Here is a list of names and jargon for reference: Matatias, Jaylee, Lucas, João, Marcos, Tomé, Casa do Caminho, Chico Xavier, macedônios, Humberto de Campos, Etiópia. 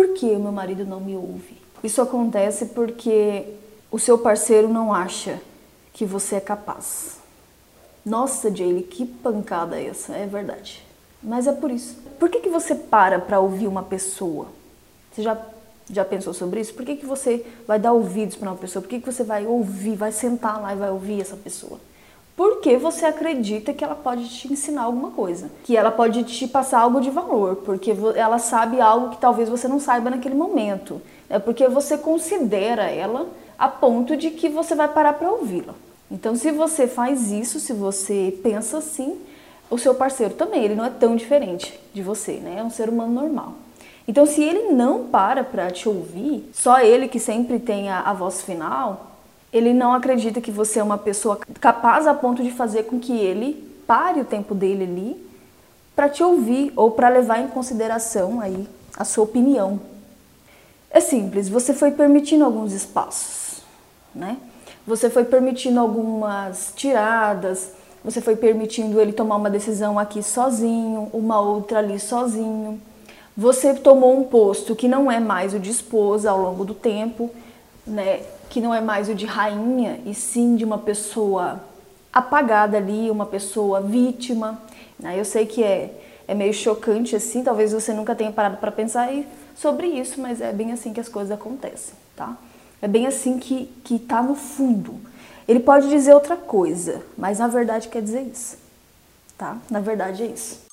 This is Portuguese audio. Por que o meu marido não me ouve? Isso acontece porque o seu parceiro não acha que você é capaz. Nossa, Jaylee, que pancada essa, é verdade. Mas é por isso. Por que você para pra ouvir uma pessoa? Você já pensou sobre isso? Por que você vai dar ouvidos pra uma pessoa? Por que você vai ouvir, vai sentar lá e vai ouvir essa pessoa? Porque você acredita que ela pode te ensinar alguma coisa, que ela pode te passar algo de valor, porque ela sabe algo que talvez você não saiba naquele momento. É porque você considera ela a ponto de que você vai parar para ouvi-la. Então, se você faz isso, se você pensa assim, o seu parceiro também, ele não é tão diferente de você, né? É um ser humano normal. Então, se ele não para para te ouvir, só ele que sempre tem a voz final, ele não acredita que você é uma pessoa capaz a ponto de fazer com que ele pare o tempo dele ali para te ouvir ou para levar em consideração aí a sua opinião. É simples, você foi permitindo alguns espaços, né? Você foi permitindo algumas tiradas, você foi permitindo ele tomar uma decisão aqui sozinho, uma outra ali sozinho. Você tomou um posto que não é mais o de esposa ao longo do tempo, né? Que não é mais o de rainha, e sim de uma pessoa apagada ali, uma pessoa vítima. Eu sei que é meio chocante assim, talvez você nunca tenha parado para pensar sobre isso, mas é bem assim que as coisas acontecem, tá? É bem assim que tá no fundo. Ele pode dizer outra coisa, mas na verdade quer dizer isso, tá? Na verdade é isso.